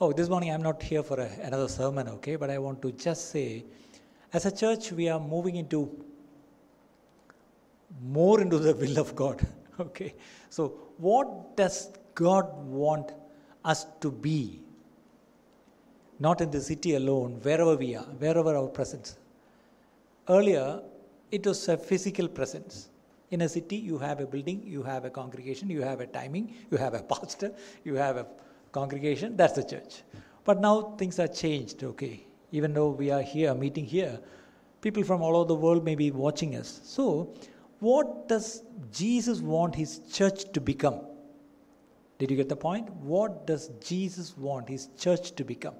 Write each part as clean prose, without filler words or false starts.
Oh, this morning I'm not here for another sermon, okay? But I want to just say, as a church, we are moving more into the will of God, okay? So what does God want us to be? Not in the city alone, wherever we are, wherever our presence. Earlier, it was a physical presence. In a city, you have a building, you have a congregation, you have a timing, you have a pastor, you have a congregation, that's the church. But now things are changed, okay? Even though we are here, meeting here, people from all over the world may be watching us. So, what does Jesus want his church to become? Did you get the point? What does Jesus want his church to become?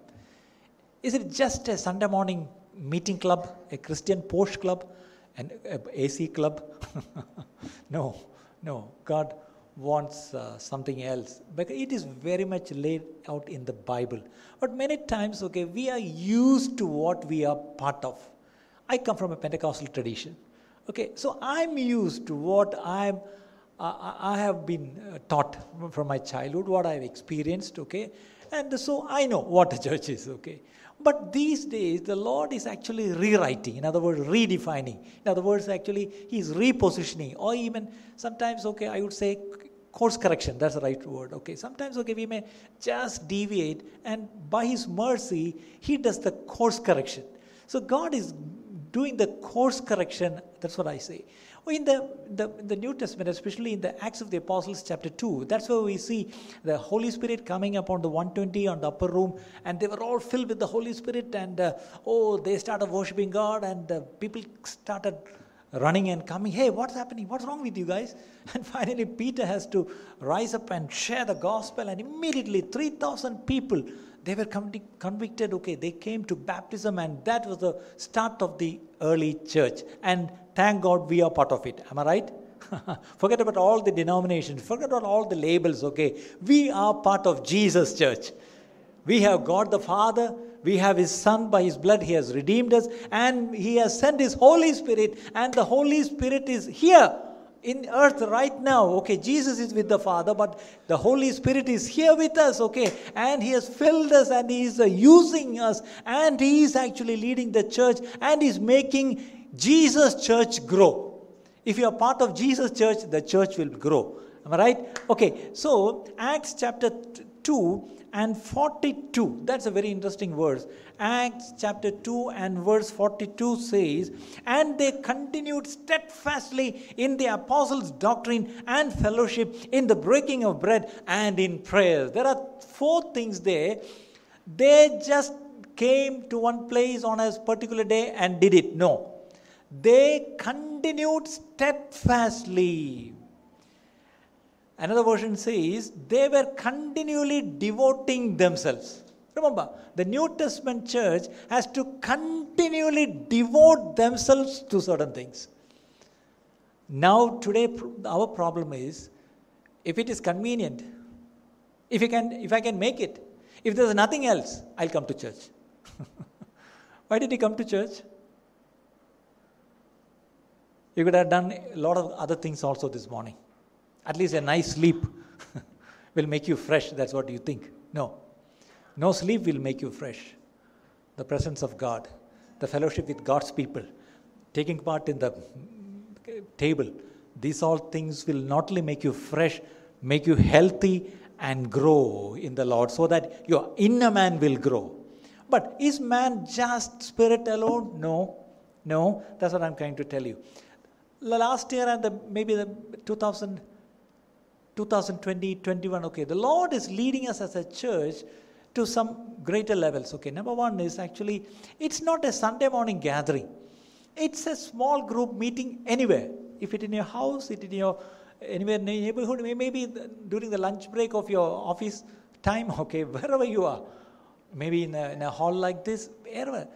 Is it just a Sunday morning meeting club, a Christian Porsche club, an AC club? No. God wants something else. But it is very much laid out in the Bible. But many times, okay, we are used to what we are part of. I come from a Pentecostal tradition. Okay, so I'm used to what I have been taught from my childhood, what I've experienced, okay? And so I know what a church is, okay? But these days, the Lord is actually rewriting, in other words, redefining. In other words, actually, He's repositioning, or even sometimes, okay, I would say course correction, that's the right word, okay? Sometimes, okay, we may just deviate, and by His mercy, He does the course correction. So God is doing the course correction, that's what I say. In the New Testament, especially in the Acts of the Apostles chapter 2, that's where we see the Holy Spirit coming upon the 120 on the upper room, and they were all filled with the Holy Spirit, and they started worshiping God, and people started running and coming, hey, what's happening? What's wrong with you guys? And finally, Peter has to rise up and share the gospel, and immediately 3,000 people, they were convicted, okay, they came to baptism, and that was the start of the early church, and thank God we are part of it. Am I right? Forget about all the denominations. Forget about all the labels, okay? We are part of Jesus' church. We have God the Father. We have His Son. By His blood, He has redeemed us. And He has sent His Holy Spirit. And the Holy Spirit is here in earth right now. Okay, Jesus is with the Father, but the Holy Spirit is here with us, okay? And He has filled us, and He is using us. And He is actually leading the church. And He is making Jesus' church grow. If you are part of Jesus' church, the church will grow. Am I right? Okay, so Acts chapter 2 and 42. That's a very interesting verse. Acts chapter 2 and verse 42 says, and they continued steadfastly in the apostles' doctrine and fellowship, in the breaking of bread and in prayers. There are four things there. They just came to one place on a particular day and did it. No. They continued steadfastly. Another version says, they were continually devoting themselves. Remember, the New Testament church has to continually devote themselves to certain things. Now, today, our problem is, if it is convenient, if I can make it, if there's nothing else, I'll come to church. Why did he come to church? You could have done a lot of other things also this morning. At least a nice sleep will make you fresh. That's what you think. No. No sleep will make you fresh. The presence of God, the fellowship with God's people, taking part in the table, these all things will not only make you fresh, make you healthy and grow in the Lord, so that your inner man will grow. But is man just spirit alone? No. That's what I'm trying to tell you. Last year and maybe the 2020, 21, okay, the Lord is leading us as a church to some greater levels. Okay, number one is actually, it's not a Sunday morning gathering. It's a small group meeting anywhere. If it's in your house, it's in your anywhere in your neighborhood, maybe during the lunch break of your office time, okay, wherever you are, maybe in a hall like this, wherever.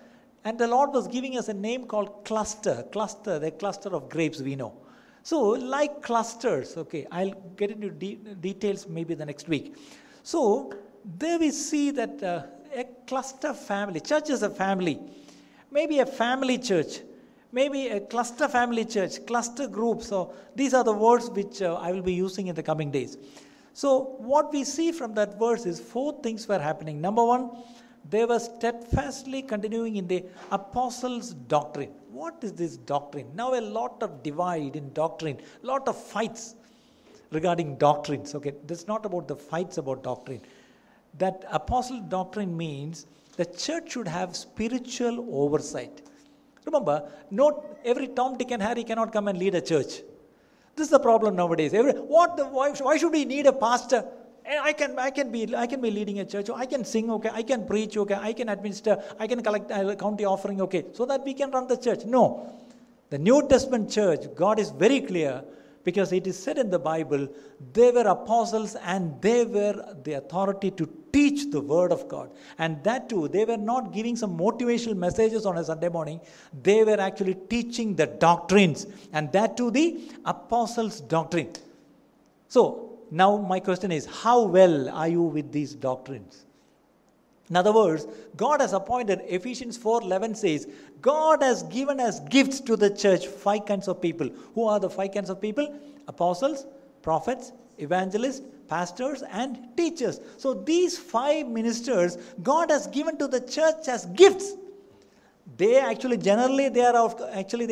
And the Lord was giving us a name called cluster, the cluster of grapes we know. So, like clusters, okay, I'll get into details maybe the next week. So, there we see that a cluster family, church is a family, maybe a family church, maybe a cluster family church, cluster group. So, these are the words which I will be using in the coming days. So what we see from that verse is four things were happening. Number one, they were steadfastly continuing in the apostles' doctrine. What is this doctrine? Now a lot of divide in doctrine, lot of fights regarding doctrines. Okay, this is not about the fights about doctrine. That apostle doctrine means the church should have spiritual oversight. Remember, not every Tom, Dick and Harry cannot come and lead a church. This is the problem nowadays. Why should we need a pastor? I can be leading a church. I can sing, okay. I can preach, okay. I can administer. I can collect, count the offering, okay. So that we can run the church. No. The New Testament church, God is very clear, because it is said in the Bible, they were apostles and they were the authority to teach the word of God. And that too, they were not giving some motivational messages on a Sunday morning. They were actually teaching the doctrines, and that too the apostles' doctrine. So now my question is, how well are you with these doctrines? In other words, God has appointed, Ephesians 4:11 says, God has given us gifts to the church, five kinds of people. Who are the five kinds of people? Apostles, prophets, evangelists, pastors and teachers. So these five ministers God has given to the church as gifts. They actually generally they are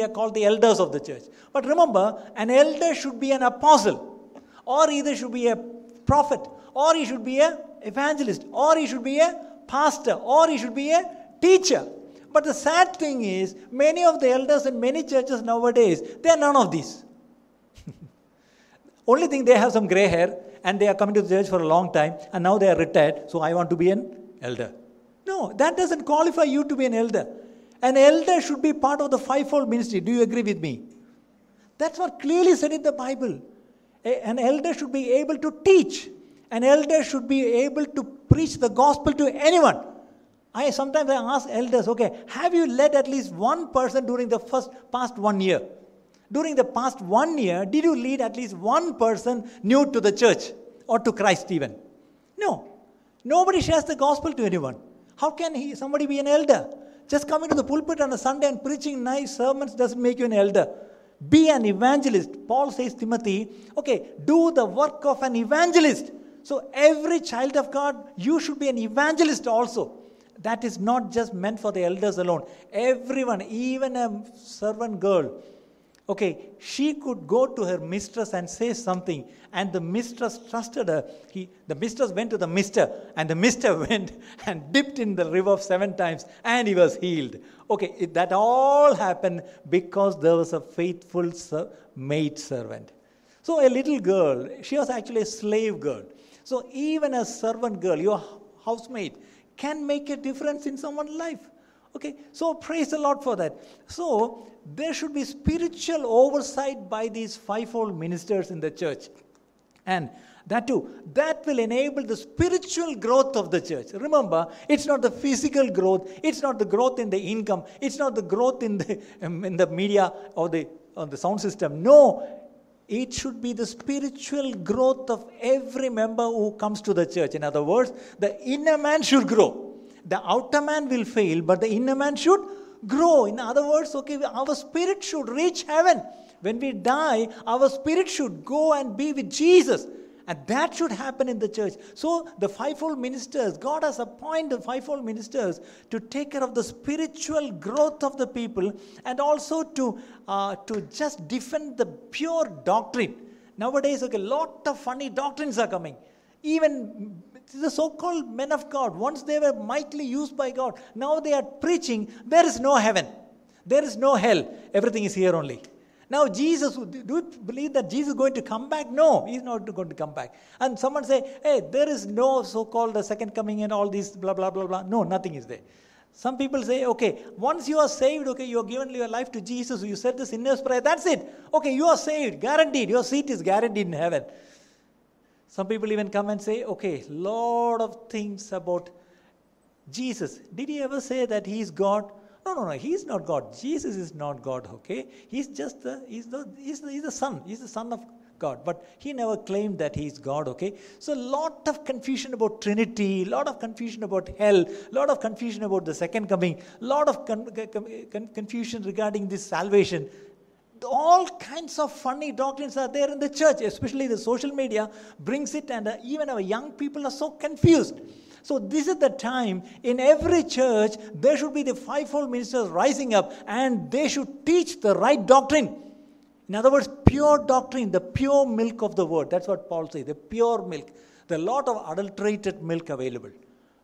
called the elders of the church. But remember, an elder should be an apostle, or either should be a prophet, or he should be an evangelist, or he should be a pastor, or he should be a teacher. But the sad thing is, many of the elders in many churches nowadays, they are none of these. Only thing, they have some gray hair and they are coming to the church for a long time, and now they are retired, so I want to be an elder. No, that doesn't qualify you to be an elder. An elder should be part of the fivefold ministry. Do you agree with me? That's what clearly said in the Bible. An elder should be able to teach. An elder should be able to preach the gospel to anyone. I sometimes ask elders, okay, have you led at least one person during the past 1 year? During the past 1 year, did you lead at least one person new to the church or to Christ even? No. Nobody shares the gospel to anyone. How can somebody be an elder? Just coming to the pulpit on a Sunday and preaching nice sermons doesn't make you an elder. Be an evangelist. Paul says Timothy, okay, do the work of an evangelist. So every child of God, you should be an evangelist also. That is not just meant for the elders alone. Everyone, even a servant girl, okay, she could go to her mistress and say something, and the mistress trusted her. The mistress went to the mister, and the mister went and dipped in the river 7 times, and he was healed. Okay, that all happened because there was a faithful maid servant. So a little girl, she was actually a slave girl. So even a servant girl, your housemaid, can make a difference in someone's life. Okay, so praise the Lord for that. So there should be spiritual oversight by these fivefold ministers in the church, and that too, that will enable the spiritual growth of the church. Remember, it's not the physical growth, it's not the growth in the income, it's not the growth in the media or the sound system. No, it should be the spiritual growth of every member who comes to the church. In other words, the inner man should grow. The outer man will fail, but the inner man should grow. In other words, okay, our spirit should reach heaven. When we die, our spirit should go and be with Jesus, and that should happen in the church. So the fivefold ministers, God has appointed the fivefold ministers to take care of the spiritual growth of the people, and also to just defend the pure doctrine. Nowadays, okay, lot of funny doctrines are coming. Even the so-called men of God, once they were mightily used by God, now they are preaching there is no heaven, there is no hell, everything is here only. Now Jesus, do you believe that Jesus is going to come back? No, he is not going to come back. And someone say, hey, there is no so-called the second coming and all these blah blah blah blah. No, nothing is there. Some people say, okay, once you are saved, okay, you have given your life to Jesus, you said the sinner's prayer, that's it. Okay, you are saved, guaranteed, your seat is guaranteed in heaven. Some people even come and say, okay, lot of things about Jesus. Did he ever say that he is God? No, he is not God. Jesus is not God, okay? He's the son of God, but he never claimed that he is God, okay? So lot of confusion about Trinity, lot of confusion about hell, lot of confusion about the second coming, lot of confusion regarding this salvation. all kinds of funny doctrines are there in the church, especially the social media brings it, and even our young people are so confused. So this is the time in every church there should be the fivefold ministers rising up, and they should teach the right doctrine. In other words, pure doctrine, the pure milk of the word. That's what Paul says, the pure milk. There are a lot of adulterated milk available.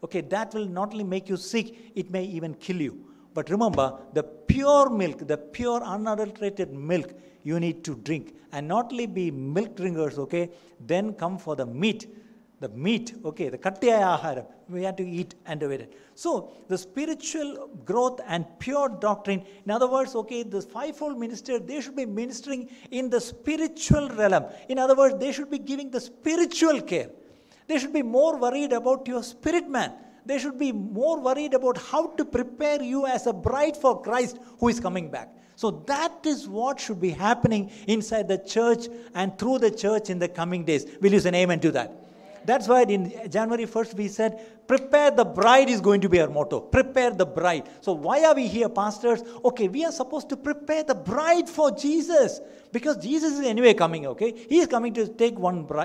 Okay, that will not only make you sick, it may even kill you. But remember, the pure milk, the pure unadulterated milk, you need to drink. And not only be milk drinkers, okay, then come for the meat. The meat, okay, the kattiyaya aharam, we have to eat and await it. So, the spiritual growth and pure doctrine, in other words, okay, the fivefold minister, they should be ministering in the spiritual realm. In other words, they should be giving the spiritual care. They should be more worried about your spirit man. They should be more worried about how to prepare you as a bride for Christ who is coming back. So that is what should be happening inside the church and through the church in the coming days. Will you say an amen to that? Amen. That's why in January 1st we said, prepare the bride is going to be our motto. Prepare the bride. So why are we here, pastors? Okay, we are supposed to prepare the bride for Jesus. Because Jesus is anyway coming, okay? He is coming to take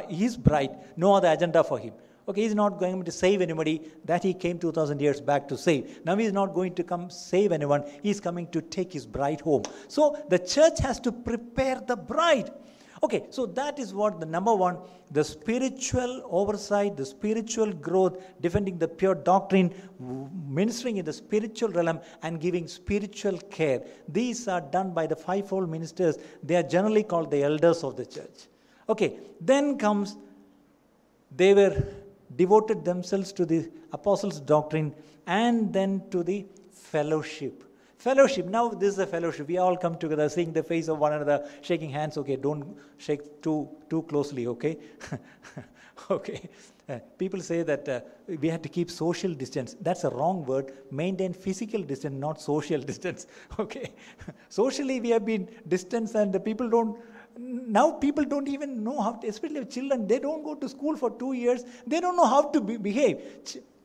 his bride. No other agenda for him. Okay, he's not going to save anybody that he came 2,000 years back to save. Now he's not going to come save anyone. He's coming to take his bride home. So the church has to prepare the bride. Okay, so that is what the number one, the spiritual oversight, the spiritual growth, defending the pure doctrine, ministering in the spiritual realm and giving spiritual care. These are done by the fivefold ministers. They are generally called the elders of the church. Okay, then comes, they were devoted themselves to the apostles' doctrine and then to the fellowship. Fellowship. Now this is a fellowship. We all come together, seeing the face of one another, shaking hands. Okay, don't shake too closely, okay? Okay. People say that we have to keep social distance. That's a wrong word. Maintain physical distance, not social distance. Okay. Socially we have been distanced, and the people don't. Now people don't even know how to, especially children, they don't go to school for 2 years. They don't know how to behave.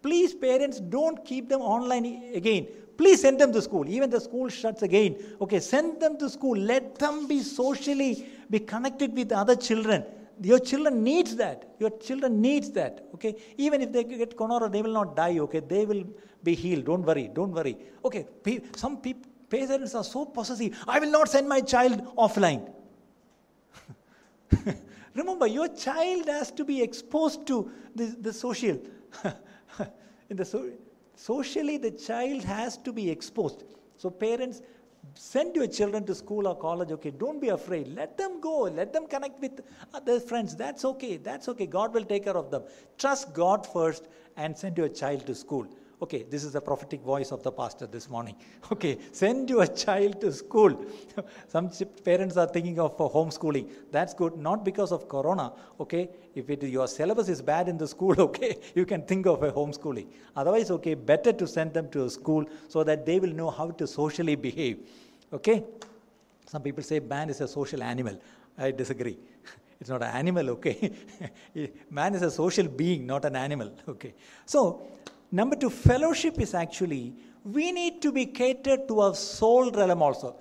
Please, parents, don't keep them online again. Please send them to school. Even the school shuts again. Okay, send them to school. Let them be socially, be connected with other children. Your children needs that. Your children needs that. Okay, even if they get corona, they will not die. Okay, they will be healed. Don't worry. Don't worry. Okay, some parents are so possessive. I will not send my child offline. Remember, your child has to be exposed to the social. In the socially, the child has to be exposed. So parents, send your children to school or college. Okay, don't be afraid. Let them go. Let them connect with other friends. That's okay. That's okay. God will take care of them. Trust God first and send your child to school. Okay, this is the prophetic voice of the pastor this morning. Okay, send your child to school. Some parents are thinking of homeschooling. That's good, not because of corona. Okay, if your syllabus is bad in the school, okay, you can think of a homeschooling. Otherwise, okay, better to send them to a school so that they will know how to socially behave. Okay, some people say man is a social animal. I disagree. It's not an animal, okay. Man is a social being, not an animal, okay. So, number two, fellowship is actually, we need to be catered to our soul realm also.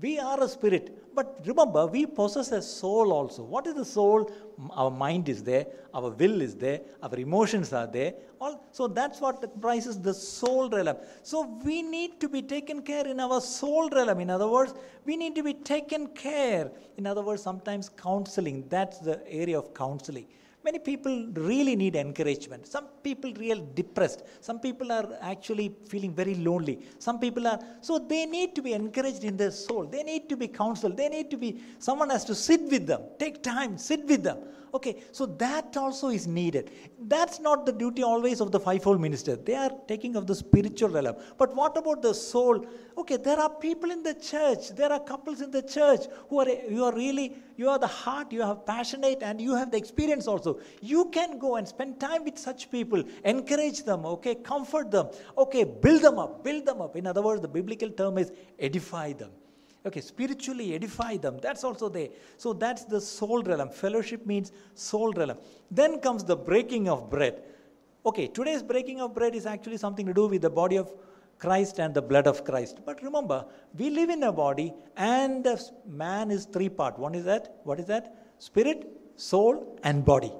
We are a spirit, but remember, we possess a soul also. What is the soul? Our mind is there, our will is there, our emotions are there. All, so that's what comprises the soul realm. So we need to be taken care in our soul realm. In other words, we need to be taken care. In other words, sometimes counseling, that's the area of counseling. Many people really need encouragement. Some people really depressed. Some people are actually feeling very lonely. Some people are, so they need to be encouraged in their soul. They need to be counseled. They need to be, someone has to sit with them. Take time, sit with them. Okay, so that also is needed. That's not the duty always of the fivefold minister. They are taking of the spiritual realm. But what about the soul? Okay, there are people in the church. There are couples in the church who are, you are really, you are the heart, you have passionate and you have the experience also. You can go and spend time with such people. Encourage them, okay, comfort them. Okay, build them up, build them up. In other words, the biblical term is edify them. Okay, spiritually edify them. That's also there. So that's the soul realm. Fellowship means soul realm. Then comes the breaking of bread. Okay, today's breaking of bread is actually something to do with the body of Christ and the blood of Christ. But remember, we live in a body, and the man is three-part. One is that, what is that? Spirit, soul, and body.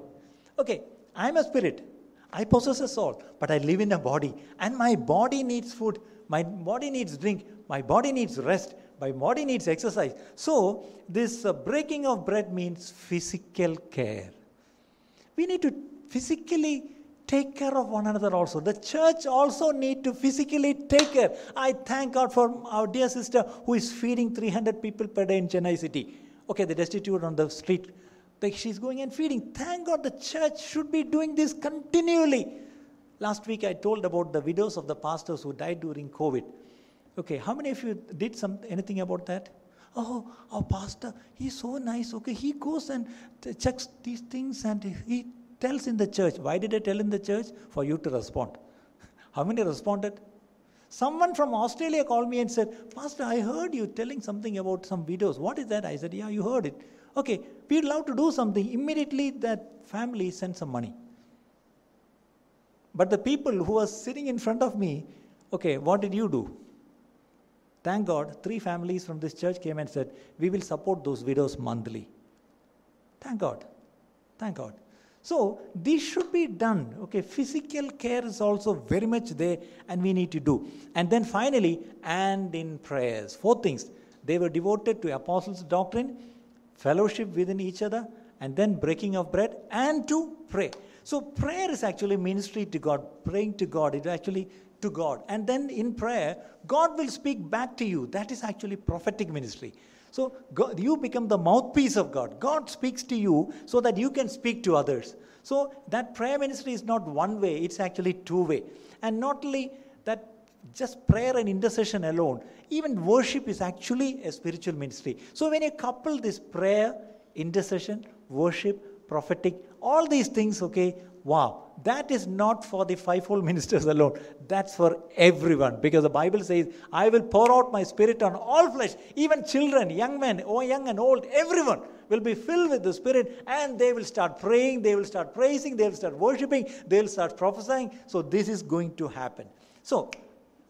Okay, I'm a spirit. I possess a soul, but I live in a body. And my body needs food. My body needs drink. My body needs rest. My body needs exercise. So, this breaking of bread means physical care. We need to physically take care of one another also. The church also need to physically take care. I thank God for our dear sister who is feeding 300 people per day in Chennai city. Okay, the destitute on the street. She's going and feeding. Thank God the church should be doing this continually. Last week I told about the widows of the pastors who died during COVID. Okay, how many of you did anything about that? Oh, our pastor, he's so nice. Okay, he goes and checks these things and he tells in the church. Why did I tell in the church? For you to respond. How many responded? Someone from Australia called me and said, Pastor, I heard you telling something about some widows. What is that? I said, yeah, you heard it. Okay, we'd love to do something. Immediately that family sent some money. But the people who were sitting in front of me, okay, what did you do? Thank God, 3 families from this church came and said, we will support those widows monthly. Thank God. Thank God. So, this should be done. Okay, physical care is also very much there and we need to do. And then finally, and in prayers. 4 things. They were devoted to apostles' doctrine, fellowship within each other, and then breaking of bread, and to pray. So, prayer is actually ministry to God, praying to God. It actually to God. And then in prayer, God will speak back to you. That is actually prophetic ministry. So, God, you become the mouthpiece of God. God speaks to you so that you can speak to others. So, that prayer ministry is not one way, it's actually two way. And not only that, just prayer and intercession alone, even worship is actually a spiritual ministry. So, when you couple this prayer, intercession, worship, prophetic, all these things, okay, wow. That is not for the fivefold ministers alone. That's for everyone. Because the Bible says, I will pour out my spirit on all flesh. Even children, young men, oh, young and old, everyone will be filled with the Spirit. And they will start praying, they will start praising, they will start worshipping, they will start prophesying. So this is going to happen. So,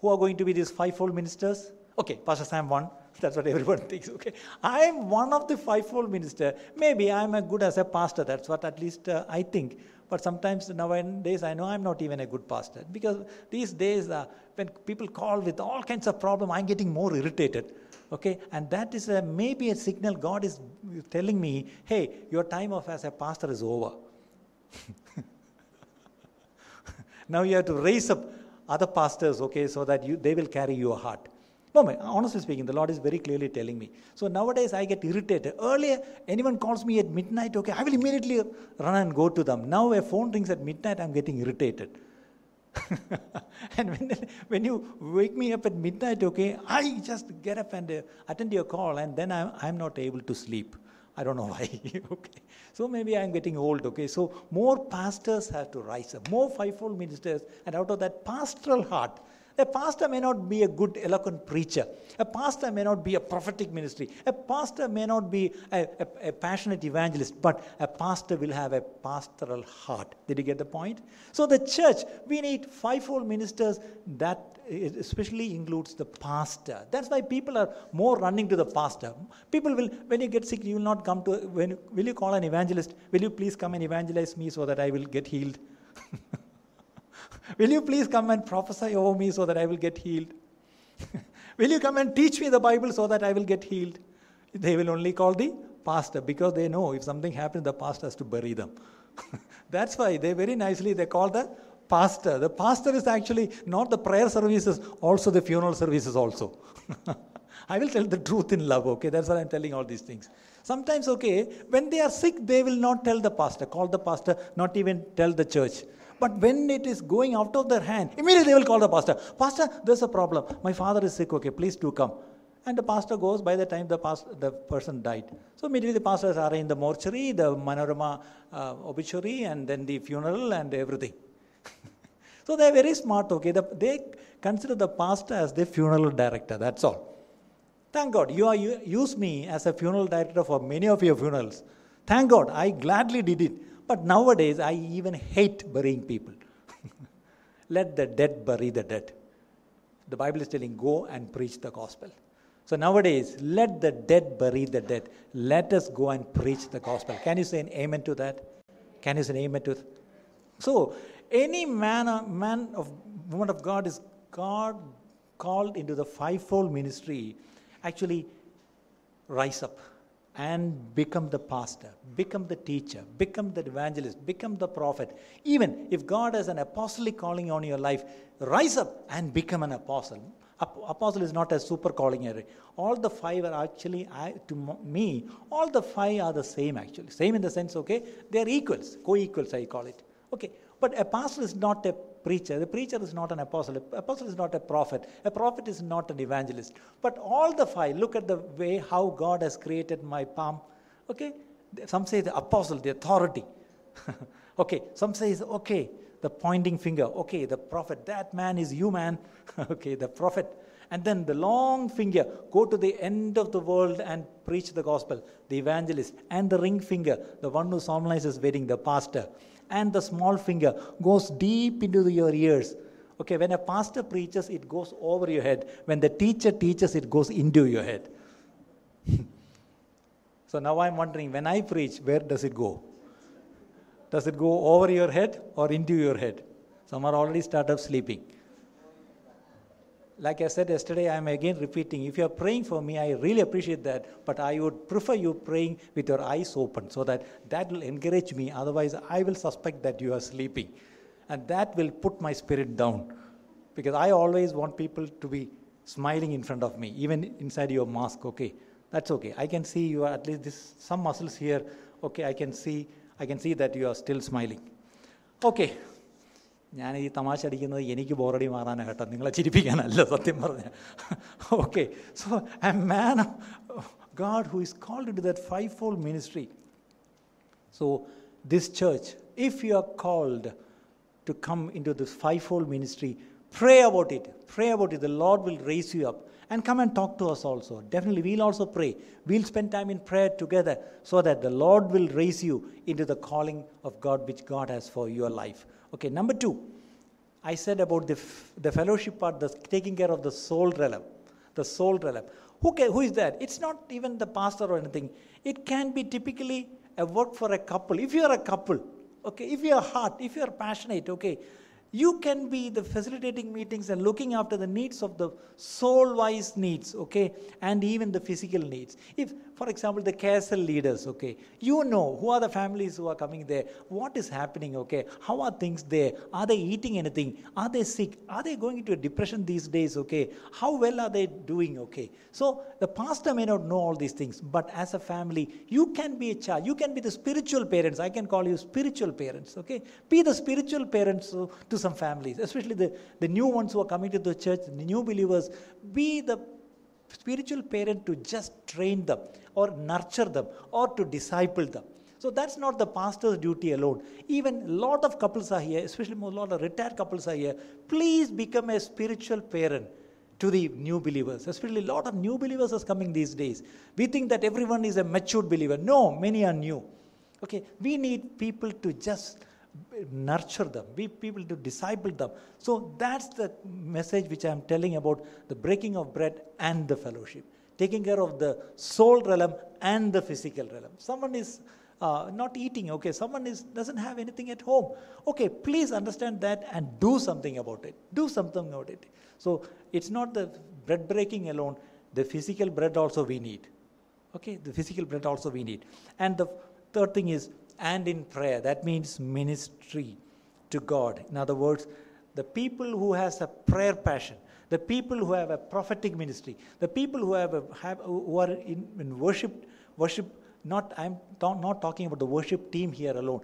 who are going to be these fivefold ministers? Okay, Pastor Sam 1. That's what everyone thinks, okay. I am one of the fivefold minister. Maybe I am as good as a pastor. That's what at least I think. But sometimes nowadays I know I'm not even a good pastor. Because these days when people call with all kinds of problems, I'm getting more irritated. Okay, and that is maybe a signal God is telling me, hey, your time off as a pastor is over. Now you have to raise up other pastors, okay, so that they will carry your heart. No, honestly speaking, the Lord is very clearly telling me. So nowadays I get irritated. Earlier, anyone calls me at midnight, okay, I will immediately run and go to them. Now a phone rings at midnight, I'm getting irritated. And when you wake me up at midnight, okay, I just get up and attend your call, and then I'm not able to sleep. I don't know why. Okay. So maybe I'm getting old. Okay. So more pastors have to rise up, more fivefold ministers, and out of that pastoral heart. A pastor may not be a good, eloquent preacher. A pastor may not be a prophetic ministry. A pastor may not be a passionate evangelist, but a pastor will have a pastoral heart. Did you get the point? So the church, we need fivefold ministers. That especially includes the pastor. That's why people are more running to the pastor. People will, when you get sick, you will not come to, will you call an evangelist? Will you please come and evangelize me so that I will get healed? Will you please come and prophesy over me so that I will get healed? Will you come and teach me the Bible so that I will get healed? They will only call the pastor because they know if something happens, the pastor has to bury them. That's why they very nicely, they call the pastor. The pastor is actually not the prayer services, also the funeral services also. I will tell the truth in love, okay? That's why I'm telling all these things. Sometimes, okay, when they are sick, they will not tell the pastor, call the pastor, not even tell the church. But when it is going out of their hand, immediately they will call the pastor. Pastor, there's a problem. My father is sick. Okay, please do come. And the pastor goes. By the time the person died. So immediately the pastor is arranged the mortuary, the Manorama obituary, and then the funeral and everything. So they're very smart. Okay, they consider the pastor as the funeral director. That's all. Thank God. You use me as a funeral director for many of your funerals. Thank God. I gladly did it. But nowadays, I even hate burying people. Let the dead bury the dead. The Bible is telling, go and preach the gospel. So nowadays, let the dead bury the dead. Let us go and preach the gospel. Can you say an amen to that? Can you say an amen to that? So any woman of God is God called into the fivefold ministry, actually rise up and become the pastor, become the teacher, become the evangelist, become the prophet. Even if God has an apostolic calling on your life, rise up and become an apostle. Apostle is not a super calling area. All the five are actually, to me, all the five are the same actually. Same in the sense, okay, they are equals, co-equals I call it. Okay, but apostle is not a preacher. The preacher is not an apostle. Apostle is not a prophet. A prophet is not an evangelist. But all the five, look at the way how God has created my palm. Okay, some say the apostle, the authority. Okay, some say, okay, the pointing finger. Okay, the prophet, that man is you, man. Okay, the prophet. And then the long finger, go to the end of the world and preach the gospel, the evangelist. And the ring finger, the one who solemnizes wedding, the pastor. And the small finger goes deep into your ears. Okay, when a pastor preaches, it goes over your head. When the teacher teaches, it goes into your head. So now I'm wondering, when I preach, where does it go? Does it go over your head or into your head? Some are already started sleeping. Like I said yesterday, I'm again repeating, if you're praying for me, I really appreciate that. But I would prefer you praying with your eyes open so that will encourage me. Otherwise, I will suspect that you are sleeping. And that will put my spirit down. Because I always want people to be smiling in front of me, even inside your mask. Okay, that's okay. I can see you are at least some muscles here. Okay, I can see that you are still smiling. Okay. ഞാൻ ഈ തമാശ അടിക്കുന്നത് എനിക്ക് ബോറടി മാറാനാണ് കേട്ടോ, നിങ്ങളെ ചിരിപ്പിക്കാനല്ല സത്യം പറഞ്ഞാൽ. Okay, so a man of God who is called into that five fold ministry. So this church, if you are called to come into this five fold ministry, pray about it, pray about it. The Lord will raise you up. And come and talk to us also. Definitely, we'll also pray. We'll spend time in prayer together so that the Lord will raise you into the calling of God which God has for your life. Okay, number two, I said about the fellowship part, the taking care of the soul realm. The soul realm. Who is that? It's not even the pastor or anything. It can be typically a work for a couple. If you are a couple, okay, if you are hot, if you are passionate, okay, you can be the facilitating meetings and looking after the needs of the soul-wise needs, okay, and even the physical needs. If, for example, the council leaders, okay, you know who are the families who are coming there, what is happening, okay, how are things there, are they eating anything, are they sick, are they going into a depression these days, okay, how well are they doing, okay. So the pastor may not know all these things, but as a family, you can be a child, you can be the spiritual parents. I can call you spiritual parents, okay. Be the spiritual parents to some families, especially the new ones who are coming to the church, the new believers. Be the spiritual parent to just train them or nurture them or to disciple them. So that's not the pastor's duty alone. Even a lot of couples are here, especially a lot of retired couples are here. Please become a spiritual parent to the new believers. Especially a lot of new believers are coming these days. We think that everyone is a matured believer. No, many are new. Okay, we need people to just nurture them, be people to disciple them. So that's the message which I am telling about the breaking of bread and the fellowship, taking care of the soul realm and the physical realm. Someone is not eating, okay, someone doesn't have anything at home. Okay, please understand that and do something about it. Do something about it. So it's not the bread breaking alone, the physical bread also we need. Okay, the physical bread also we need. And the third thing is, and in prayer, that means ministry to God. In other words, the people who has a prayer passion, the people who have a prophetic ministry, the people who are in worship. I'm not talking about the worship team here alone.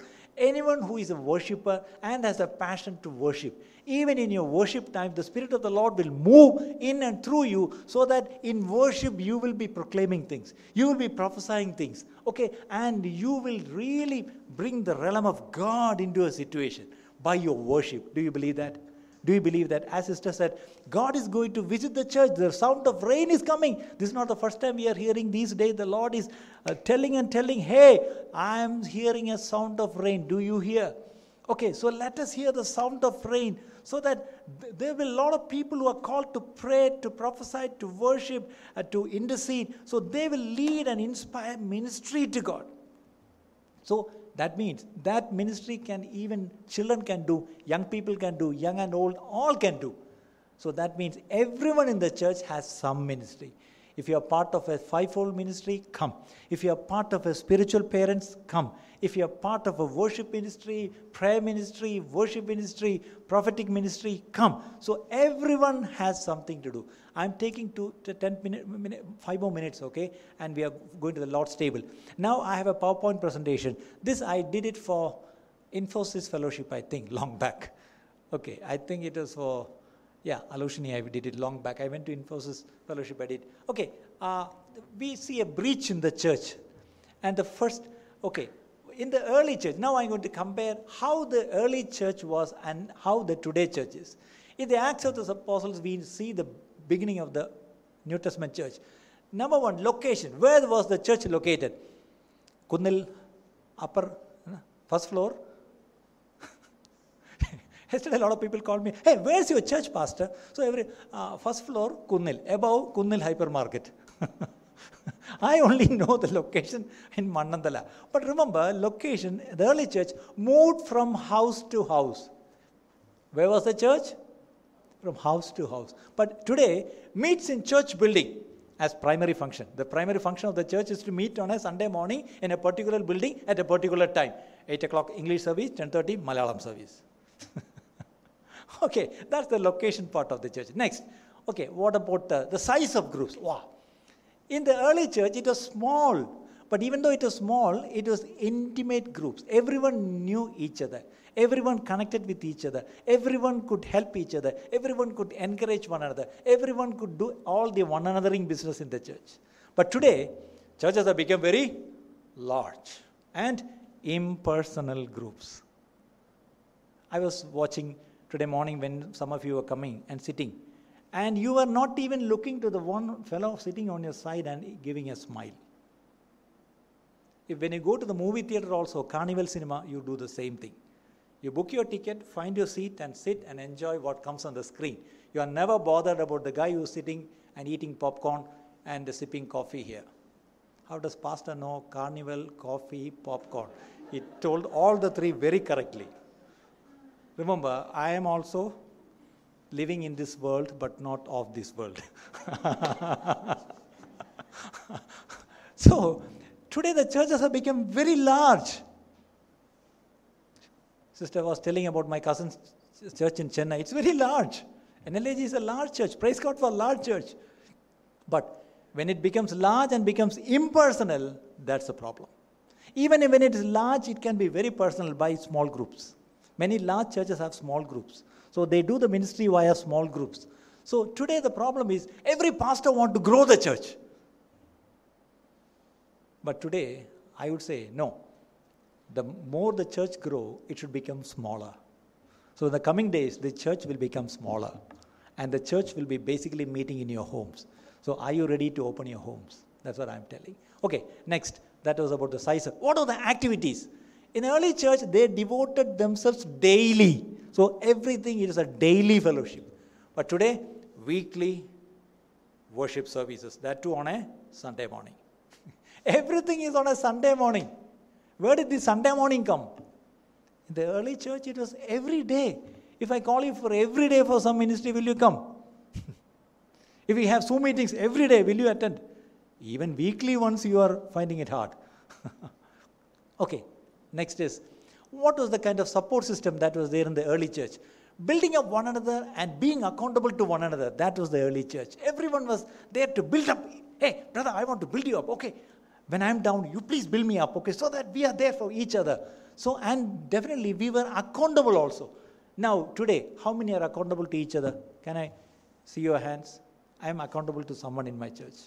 Anyone who is a worshiper and has a passion to worship, even in your worship time, the Spirit of the Lord will move in and through you so that in worship you will be proclaiming things. You will be prophesying things. Okay, and you will really bring the realm of God into a situation by your worship. Do you believe that? Do you believe that? As sister said, God is going to visit the church. The sound of rain is coming. This is not the first time we are hearing these days. The Lord is telling, hey, I am hearing a sound of rain. Do you hear? Okay, so let us hear the sound of rain, so that there will be a lot of people who are called to pray, to prophesy, to worship, to intercede. So they will lead and inspire ministry to God. So that means that ministry can, even children can do, young people can do, young and old, all can do. So that means everyone in the church has some ministry. If you are part of a fivefold ministry, come. If you are part of a spiritual parents, come. If you are part of a worship ministry, prayer ministry, worship ministry, prophetic ministry, come. So everyone has something to do. I'm taking 5 more minutes, okay? And we are going to the Lord's table. Now I have a PowerPoint presentation. This I did it for Infosys Fellowship, I think, long back. Okay, I think it was for... Yeah, Aloshini, I did it long back. I went to Infosys Fellowship, I did. Okay, we see a breach in the church. And the first, okay, in the early church, now I'm going to compare how the early church was and how the today church is. In the Acts of the Apostles, we see the beginning of the New Testament church. Number one, location. Where was the church located? Kunil, upper, first floor. Yesterday, a lot of people called me, hey, where's your church, pastor? So every first floor, Kunil, above Kunil Hypermarket. I only know the location in Mananthala. But remember, location, the early church moved from house to house. Where was the church? From house to house. But today, meets in church building as primary function. The primary function of the church is to meet on a Sunday morning in a particular building at a particular time. 8 o'clock English service, 10:30 Malayalam service. Okay, that's the location part of the church. Next, okay, what about the size of groups? Wow. In the early church, it was small. But even though it was small, it was intimate groups. Everyone knew each other. Everyone connected with each other. Everyone could help each other. Everyone could encourage one another. Everyone could do all the one-anothering business in the church. But today, churches have become very large and impersonal groups. I was watching... today morning when some of you were coming and sitting, and you were not even looking to the one fellow sitting on your side and giving a smile. If when you go to the movie theater also, Carnival Cinema, you do the same thing. You book your ticket, find your seat and sit and enjoy what comes on the screen. You are never bothered about the guy who is sitting and eating popcorn and sipping coffee here. How does pastor know carnival, coffee, popcorn? He told all the three very correctly. Remember, I am also living in this world, but not of this world. So, today the churches have become very large. Sister was telling about my cousin's church in Chennai. It's very large. NLAG is a large church. Praise God for a large church. But when it becomes large and becomes impersonal, that's a problem. Even when it is large, it can be very personal by small groups. Many large churches have small groups. So they do the ministry via small groups. So today the problem is every pastor wants to grow the church. But today, I would say, no. The more the church grows, it should become smaller. So in the coming days, the church will become smaller. And the church will be basically meeting in your homes. So are you ready to open your homes? That's what I'm telling. Okay, next. That was about the size. What are the activities? In the early church, they devoted themselves daily. So everything, it is a daily fellowship. But today, weekly worship services. That too on a Sunday morning. Everything is on a Sunday morning. Where did the Sunday morning come? In the early church, it was every day. If I call you for every day for some ministry, will you come? If we have Zoom meetings every day, will you attend? Even weekly ones, you are finding it hard. Okay. Next is, what was the kind of support system that was there in the early church? Building up one another and being accountable to one another. That was the early church. Everyone was there to build up. Hey, brother, I want to build you up. Okay, when I'm down, you please build me up. Okay, so that we are there for each other. So, and definitely we were accountable also. Now, today, how many are accountable to each other? Can I see your hands? I am accountable to someone in my church.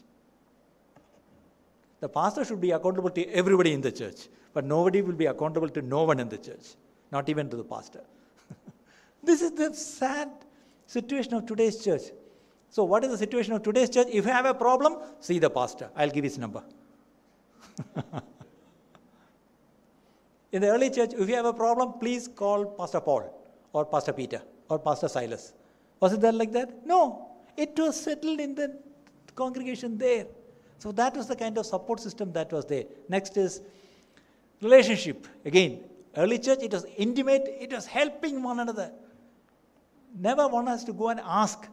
The pastor should be accountable to everybody in the church. But nobody will be accountable to no one in the church. Not even to the pastor. This is the sad situation of today's church. So what is the situation of today's church? If you have a problem, see the pastor. I'll give his number. In the early church, if you have a problem, please call Pastor Paul or Pastor Peter or Pastor Silas. Was it there like that? No. It was settled in the congregation there. So that was the kind of support system that was there. Next is relationship. Again, early church, it was intimate. It was helping one another. Never one has to go and ask.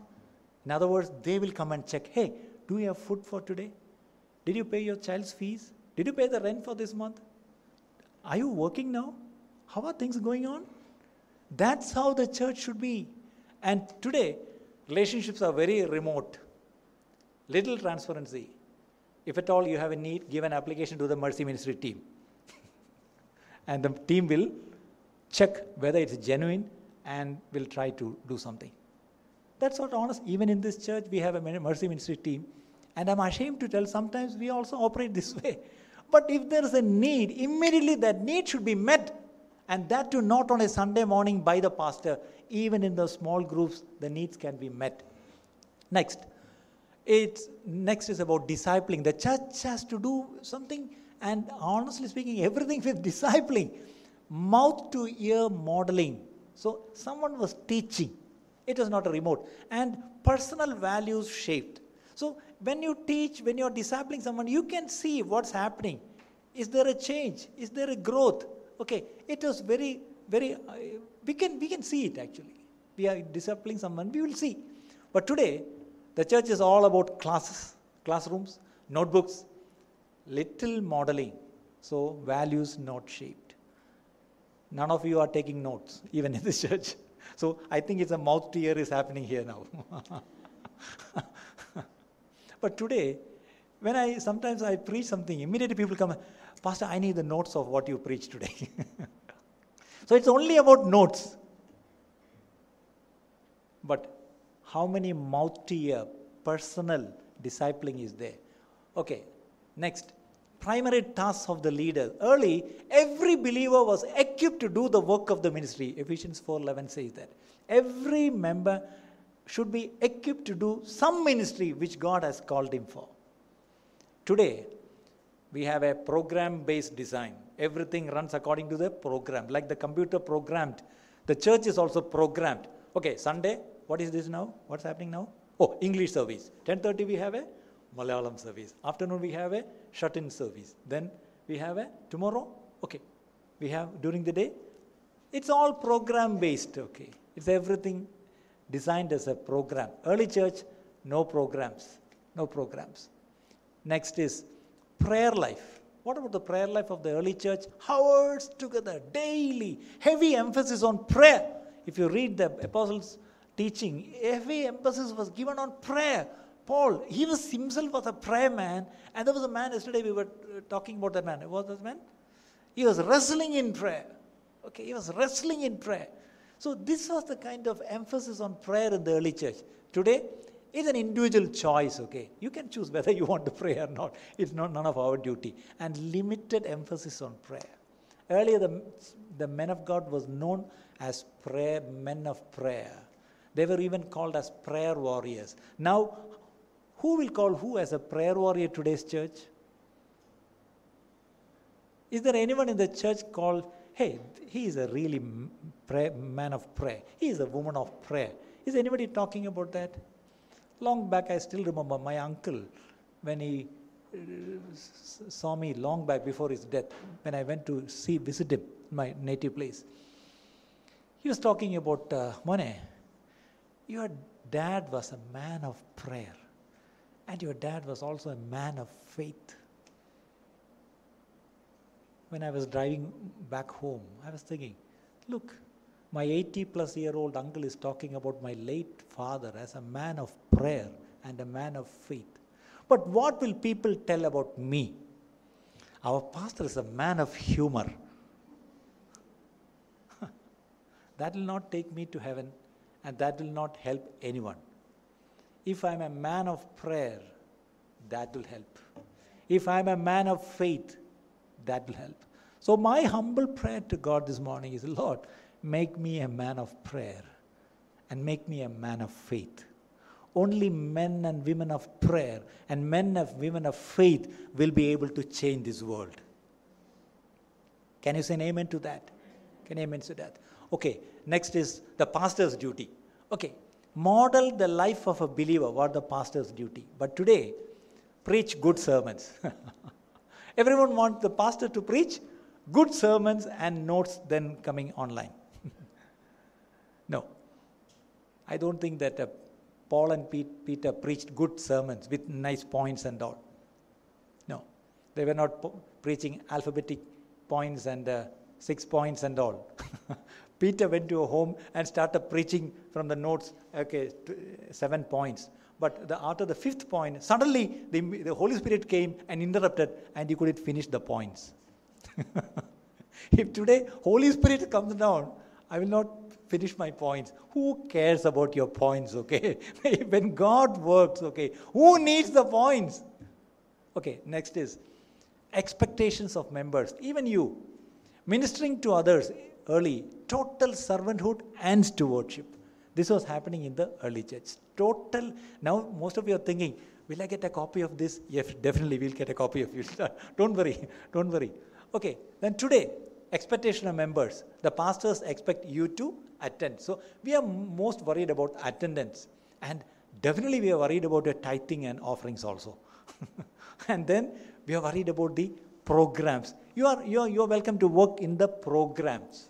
In other words, they will come and check, hey, do you have food for today? Did you pay your child's fees? Did you pay the rent for this month? Are you working now? How are things going on? That's how the church should be. And today, relationships are very remote. Little transparency. If at all you have a need, give an application to the Mercy Ministry team. And the team will check whether it's genuine and will try to do something. That's not honest. Even in this church, we have a Mercy Ministry team. And I'm ashamed to tell, sometimes we also operate this way. But if there is a need, immediately that need should be met. And that too, not on a Sunday morning by the pastor. Even in the small groups, the needs can be met. Next is about discipling. The church has to do something, and honestly speaking, everything with discipling. Mouth-to-ear modeling. So someone was teaching. It was not a remote. And personal values shaped. So when you teach, when you are discipling someone, you can see what's happening. Is there a change? Is there a growth? Okay, it was very, very, we can see it actually. We are discipling someone, we will see. But today, the church is all about classes, classrooms, notebooks, little modeling. So values not shaped. None of you are taking notes, even in this church. So I think it's a mouth to ear is happening here now. But today, when sometimes I preach something, immediately people come, Pastor, I need the notes of what you preached today. So it's only about notes. But how many mouth-to-ear, personal discipling is there? Okay, next. Primary tasks of the leader. Early, every believer was equipped to do the work of the ministry. Ephesians 4:11 says that. Every member should be equipped to do some ministry which God has called him for. Today, we have a program-based design. Everything runs according to the program. Like the computer programmed, the church is also programmed. Okay, Sunday, what is this now? What's happening now? Oh, English service. 10:30 we have a Malayalam service. Afternoon we have a shut-in service. Then we have a tomorrow. Okay, we have during the day. It's all program-based, okay. It's everything designed as a program. Early church, no programs. No programs. Next is prayer life. What about the prayer life of the early church? Hours together, daily. Heavy emphasis on prayer. If you read the apostles' teaching, heavy emphasis was given on prayer. Paul, he was himself was a prayer man. And there was a man, yesterday we were talking about that man. What was that man? He was wrestling in prayer. Okay, he was wrestling in prayer. So this was the kind of emphasis on prayer in the early church. Today, it's an individual choice, okay? You can choose whether you want to pray or not. It's not none of our duty. And limited emphasis on prayer. Earlier, the men of God was known as prayer, men of prayer. They were even called as prayer warriors. Now, who will call who as a prayer warrior today's church? Is there anyone in the church called, hey, he is a really man of prayer. He is a woman of prayer. Is anybody talking about that? Long back, I still remember my uncle, when he saw me long back before his death, when I went to visit him, my native place. He was talking about, Mone, your dad was a man of prayer. And your dad was also a man of faith. When I was driving back home, I was thinking, look, my 80-plus-year-old uncle is talking about my late father as a man of prayer and a man of faith. But what will people tell about me? Our pastor is a man of humor. That will not take me to heaven, and that will not help anyone. If I'm a man of prayer, that will help. If I'm a man of faith, that will help. So my humble prayer to God this morning is, Lord, make me a man of prayer and make me a man of faith. Only men and women of prayer and men and women of faith will be able to change this world. Can you say an amen to that? Can you amen to that? Okay, next is the pastor's duty. Okay, model the life of a believer, what the pastor's duty. But today, preach good sermons. Everyone wants the pastor to preach good sermons and notes then coming online. No, I don't think that Paul and Peter preached good sermons with nice points and all. No, they were not preaching alphabetic points and 6 points and all. Peter went to a home and started preaching from the notes, okay, 7 points. But after the fifth point, suddenly the Holy Spirit came and interrupted, and he couldn't finish the points. If today Holy Spirit comes down, I will not finish my points. Who cares about your points, okay? When God works, okay, who needs the points? Okay, next is expectations of members. Even you, ministering to others early, total servanthood and stewardship. This was happening in the early church. Total, now most of you are thinking, will I get a copy of this? Yes, definitely we'll get a copy of you. Don't worry, don't worry. Okay, then today, expectation of members. The pastors expect you to attend. So we are most worried about attendance. And definitely we are worried about the tithing and offerings also. And then we are worried about the programs. You are welcome to work in the programs.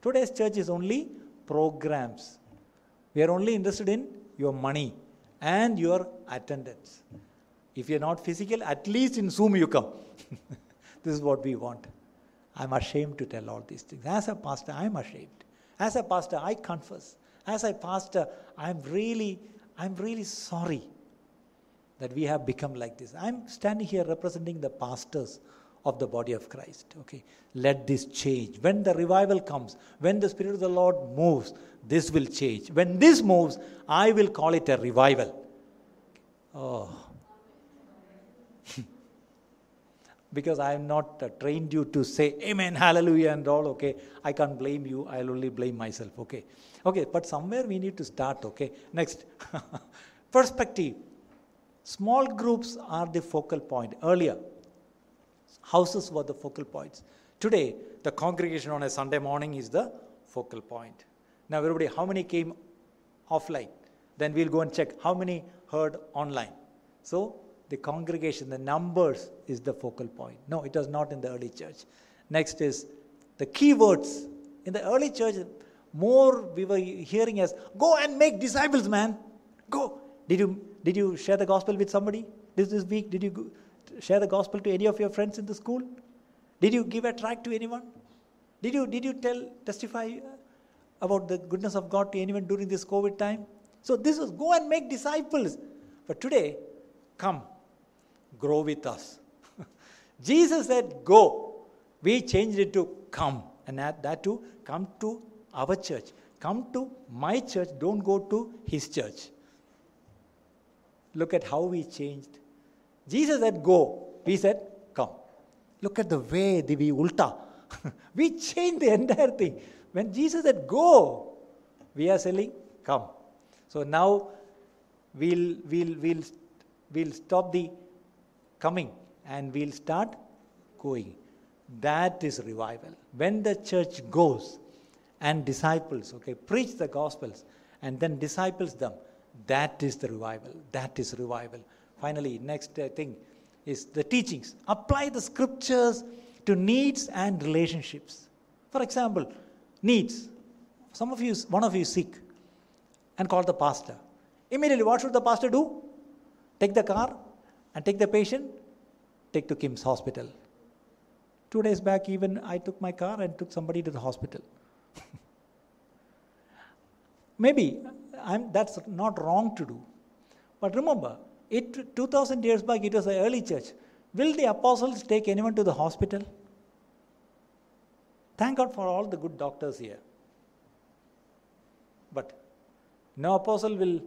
Today's church is only programs. We are only interested in your money and your attendance. If you're not physical, at least in Zoom you come. This is what we want. I'm ashamed to tell all these things. As a pastor, I'm ashamed. As a pastor, I confess. As a pastor, I'm really sorry that we have become like this. I'm standing here representing the pastors of the body of Christ. Okay, let this change. When the revival comes, when the Spirit of the Lord moves, this will change. When this moves, I will call it a revival. Oh. Because I have not trained you to say amen, hallelujah and all, okay. I can't blame you. I'll only blame myself, okay. Okay, but somewhere we need to start, okay. Next, perspective. Small groups are the focal point. Earlier, houses were the focal points. Today, the congregation on a Sunday morning is the focal point. Now, everybody, how many came offline? Then we'll go and check how many heard online. So, the congregation, the numbers is the focal point. No, it was not in the early church. Next is the keywords. In the early church, more we were hearing as, go and make disciples, man. Go. Did you share the gospel with somebody this week? Did you share the gospel to any of your friends in the school? Did you give a tract to anyone? Did you testify about the goodness of God to anyone during this COVID time? So this was go and make disciples. But today, come, grow with us. Jesus said, go. We changed it to come. And that too, come to our church. Come to my church. Don't go to his church. Look at how we changed. Jesus said, go. We said, come. Look at the way, we ulta. We changed the entire thing. When Jesus said, go, we are selling, come. So now we'll stop the coming and we'll start going. That is revival. When the church goes and disciples, okay, preach the gospels and then disciples them, that is the revival. That is revival. Finally, next thing is the teachings. Apply the scriptures to needs and relationships. For example, needs. One of you is sick and call the pastor. Immediately, what should the pastor do? Take the car and take the patient, take to Kim's Hospital. 2 days back, even I took my car and took somebody to the hospital. Maybe that's not wrong to do. But remember, 2,000 years back, it was the early church. Will the apostles take anyone to the hospital? Thank God for all the good doctors here. But no apostle will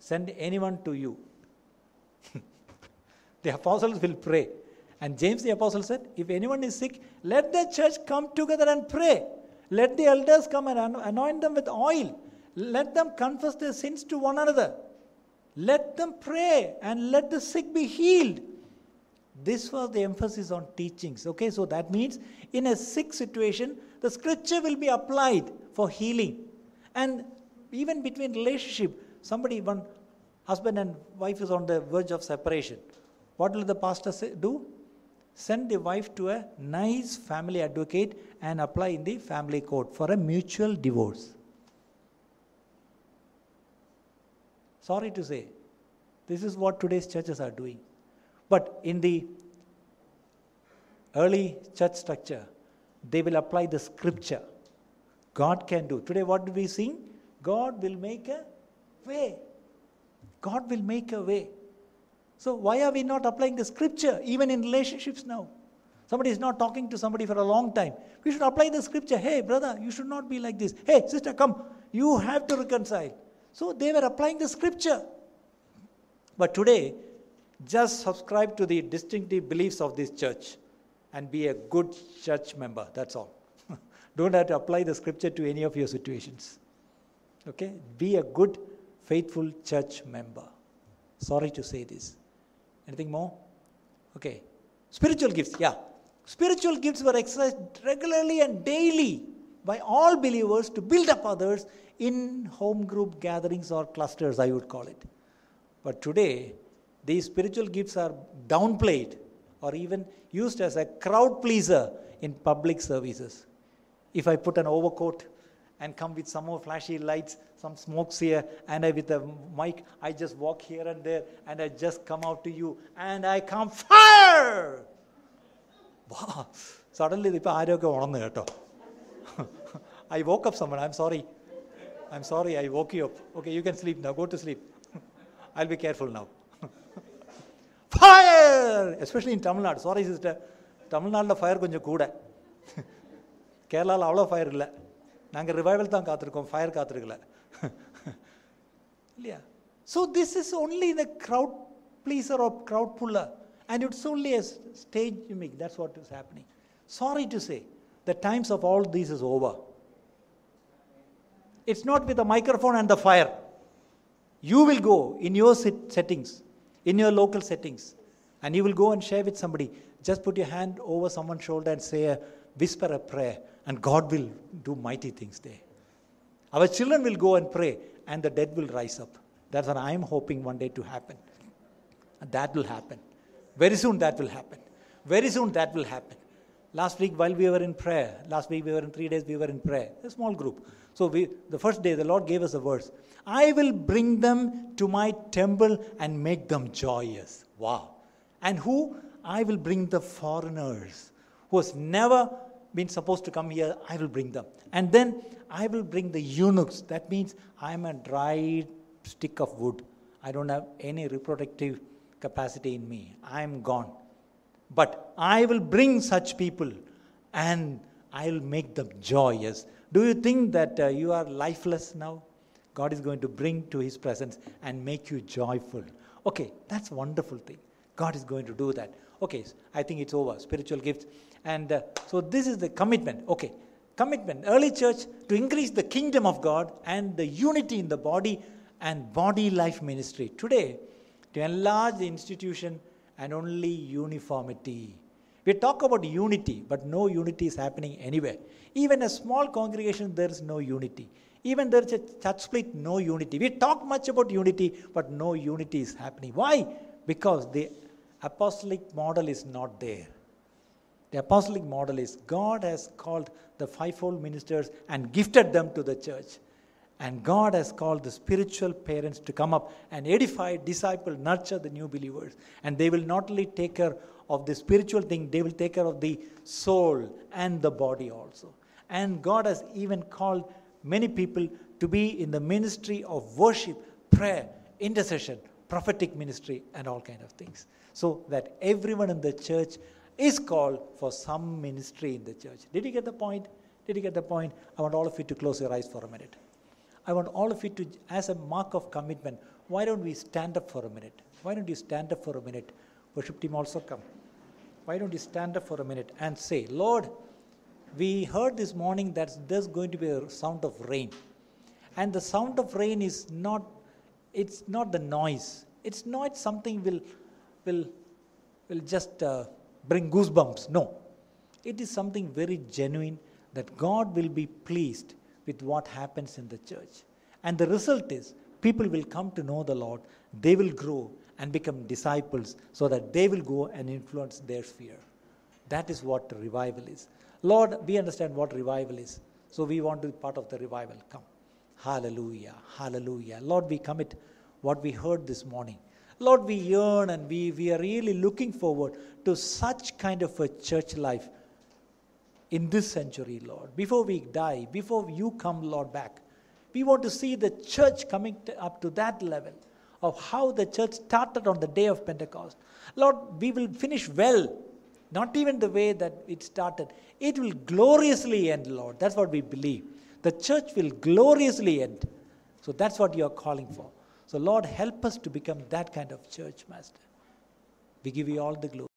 send anyone to you. The apostles will pray. And James the apostle said, if anyone is sick, let the church come together and pray. Let the elders come and anoint them with oil. Let them confess their sins to one another. Let them pray and let the sick be healed. This was the emphasis on teachings. Okay, so that means in a sick situation, the scripture will be applied for healing. And even between relationship, one husband and wife is on the verge of separation. What will the pastor do? Send the wife to a nice family advocate and apply in the family court for a mutual divorce. Sorry to say, this is what today's churches are doing. But in the early church structure, they will apply the scripture. God can do. Today, what do we sing? God will make a way. God will make a way. So why are we not applying the scripture even in relationships now? Somebody is not talking to somebody for a long time. We should apply the scripture. Hey, brother, you should not be like this. Hey, sister, come. You have to reconcile. So they were applying the scripture. But today, just subscribe to the distinctive beliefs of this church and be a good church member. That's all. Don't have to apply the scripture to any of your situations. Okay? Be a good, faithful church member. Sorry to say this. Anything more? Okay. Spiritual gifts. Yeah. Spiritual gifts were exercised regularly and daily by all believers to build up others in home group gatherings or clusters, I would call it. But today, these spiritual gifts are downplayed or even used as a crowd pleaser in public services. If I put an overcoat and come with some more flashy lights, some smokes here, and I with a mic, I just walk here and there, and I just come out to you, and I come fire! Wow! Suddenly, I woke up someone. I'm sorry. I'm sorry, I woke you up. Okay, you can sleep now. Go to sleep. I'll be careful now. Fire! Especially in Tamil Nadu. Sorry, sister. Tamil Nadu la fire konja kuda. Kerala la avlo fire illa. Naanga revival thaan kaathirukom, fire kaathirukala. Yeah. So this is only the crowd pleaser or crowd puller. And it's only a stage gimmick. That's what is happening. Sorry to say, the times of all this is over. It's not with the microphone and the fire. You will go in your settings, in your local settings, and you will go and share with somebody. Just put your hand over someone's shoulder and say a whisper a prayer, and God will do mighty things there. Our children will go and pray, and the dead will rise up. That's what I am hoping one day to happen. And that will happen. Very soon that will happen. Very soon that will happen. Last week while we were in prayer, last week we were in 3 days, we were in prayer, a small group. So the first day, the Lord gave us a verse. I will bring them to my temple and make them joyous. Wow. And who? I will bring the foreigners who has never been supposed to come here. I will bring them. And then I will bring the eunuchs. That means I am a dried stick of wood. I don't have any reproductive capacity in me. I am gone. But I will bring such people and I will make them joyous. Do you think that you are lifeless now? God is going to bring to his presence and make you joyful. Okay, that's a wonderful thing. God is going to do that. Okay, I think it's over. Spiritual gifts. And so this is the commitment. Okay, commitment. Early church to increase the kingdom of God and the unity in the body and body life ministry. Today, to enlarge the institution and only uniformity. We talk about unity, but no unity is happening anywhere. Even a small congregation, there is no unity. Even there is a church split, no unity. We talk much about unity, but no unity is happening. Why? Because the apostolic model is not there. The apostolic model is God has called the fivefold ministers and gifted them to the church. And God has called the spiritual parents to come up and edify, disciple, nurture the new believers. And they will not only take care of the spiritual thing, they will take care of the soul and the body also. And God has even called many people to be in the ministry of worship, prayer, intercession, prophetic ministry, and all kind of things. So that everyone in the church is called for some ministry in the church. Did you get the point? Did you get the point? I want all of you to close your eyes for a minute. I want all of you to, as a mark of commitment, why don't we stand up for a minute? Why don't you stand up for a minute? Worship team also come. Why don't you stand up for a minute and say, Lord, we heard this morning that there's going to be a sound of rain. And the sound of rain is not, it's not the noise. It's not something will will just bring goosebumps. No. It is something very genuine that God will be pleased with what happens in the church. And the result is people will come to know the Lord. They will grow and become disciples so that they will go and influence their sphere. That is what revival is. Lord, we understand what revival is. So we want to be part of the revival. Come. Hallelujah. Hallelujah. Lord, we commit what we heard this morning. Lord, we yearn and we are really looking forward to such kind of a church life in this century, Lord. Before we die, before you come, Lord, back, we want to see the church coming up to that level of how the church started on the day of Pentecost. Lord, we will finish well. Not even the way that it started. It will gloriously end, Lord. That's what we believe. The church will gloriously end. So that's what you are calling for. So Lord, help us to become that kind of church, Master. We give you all the glory.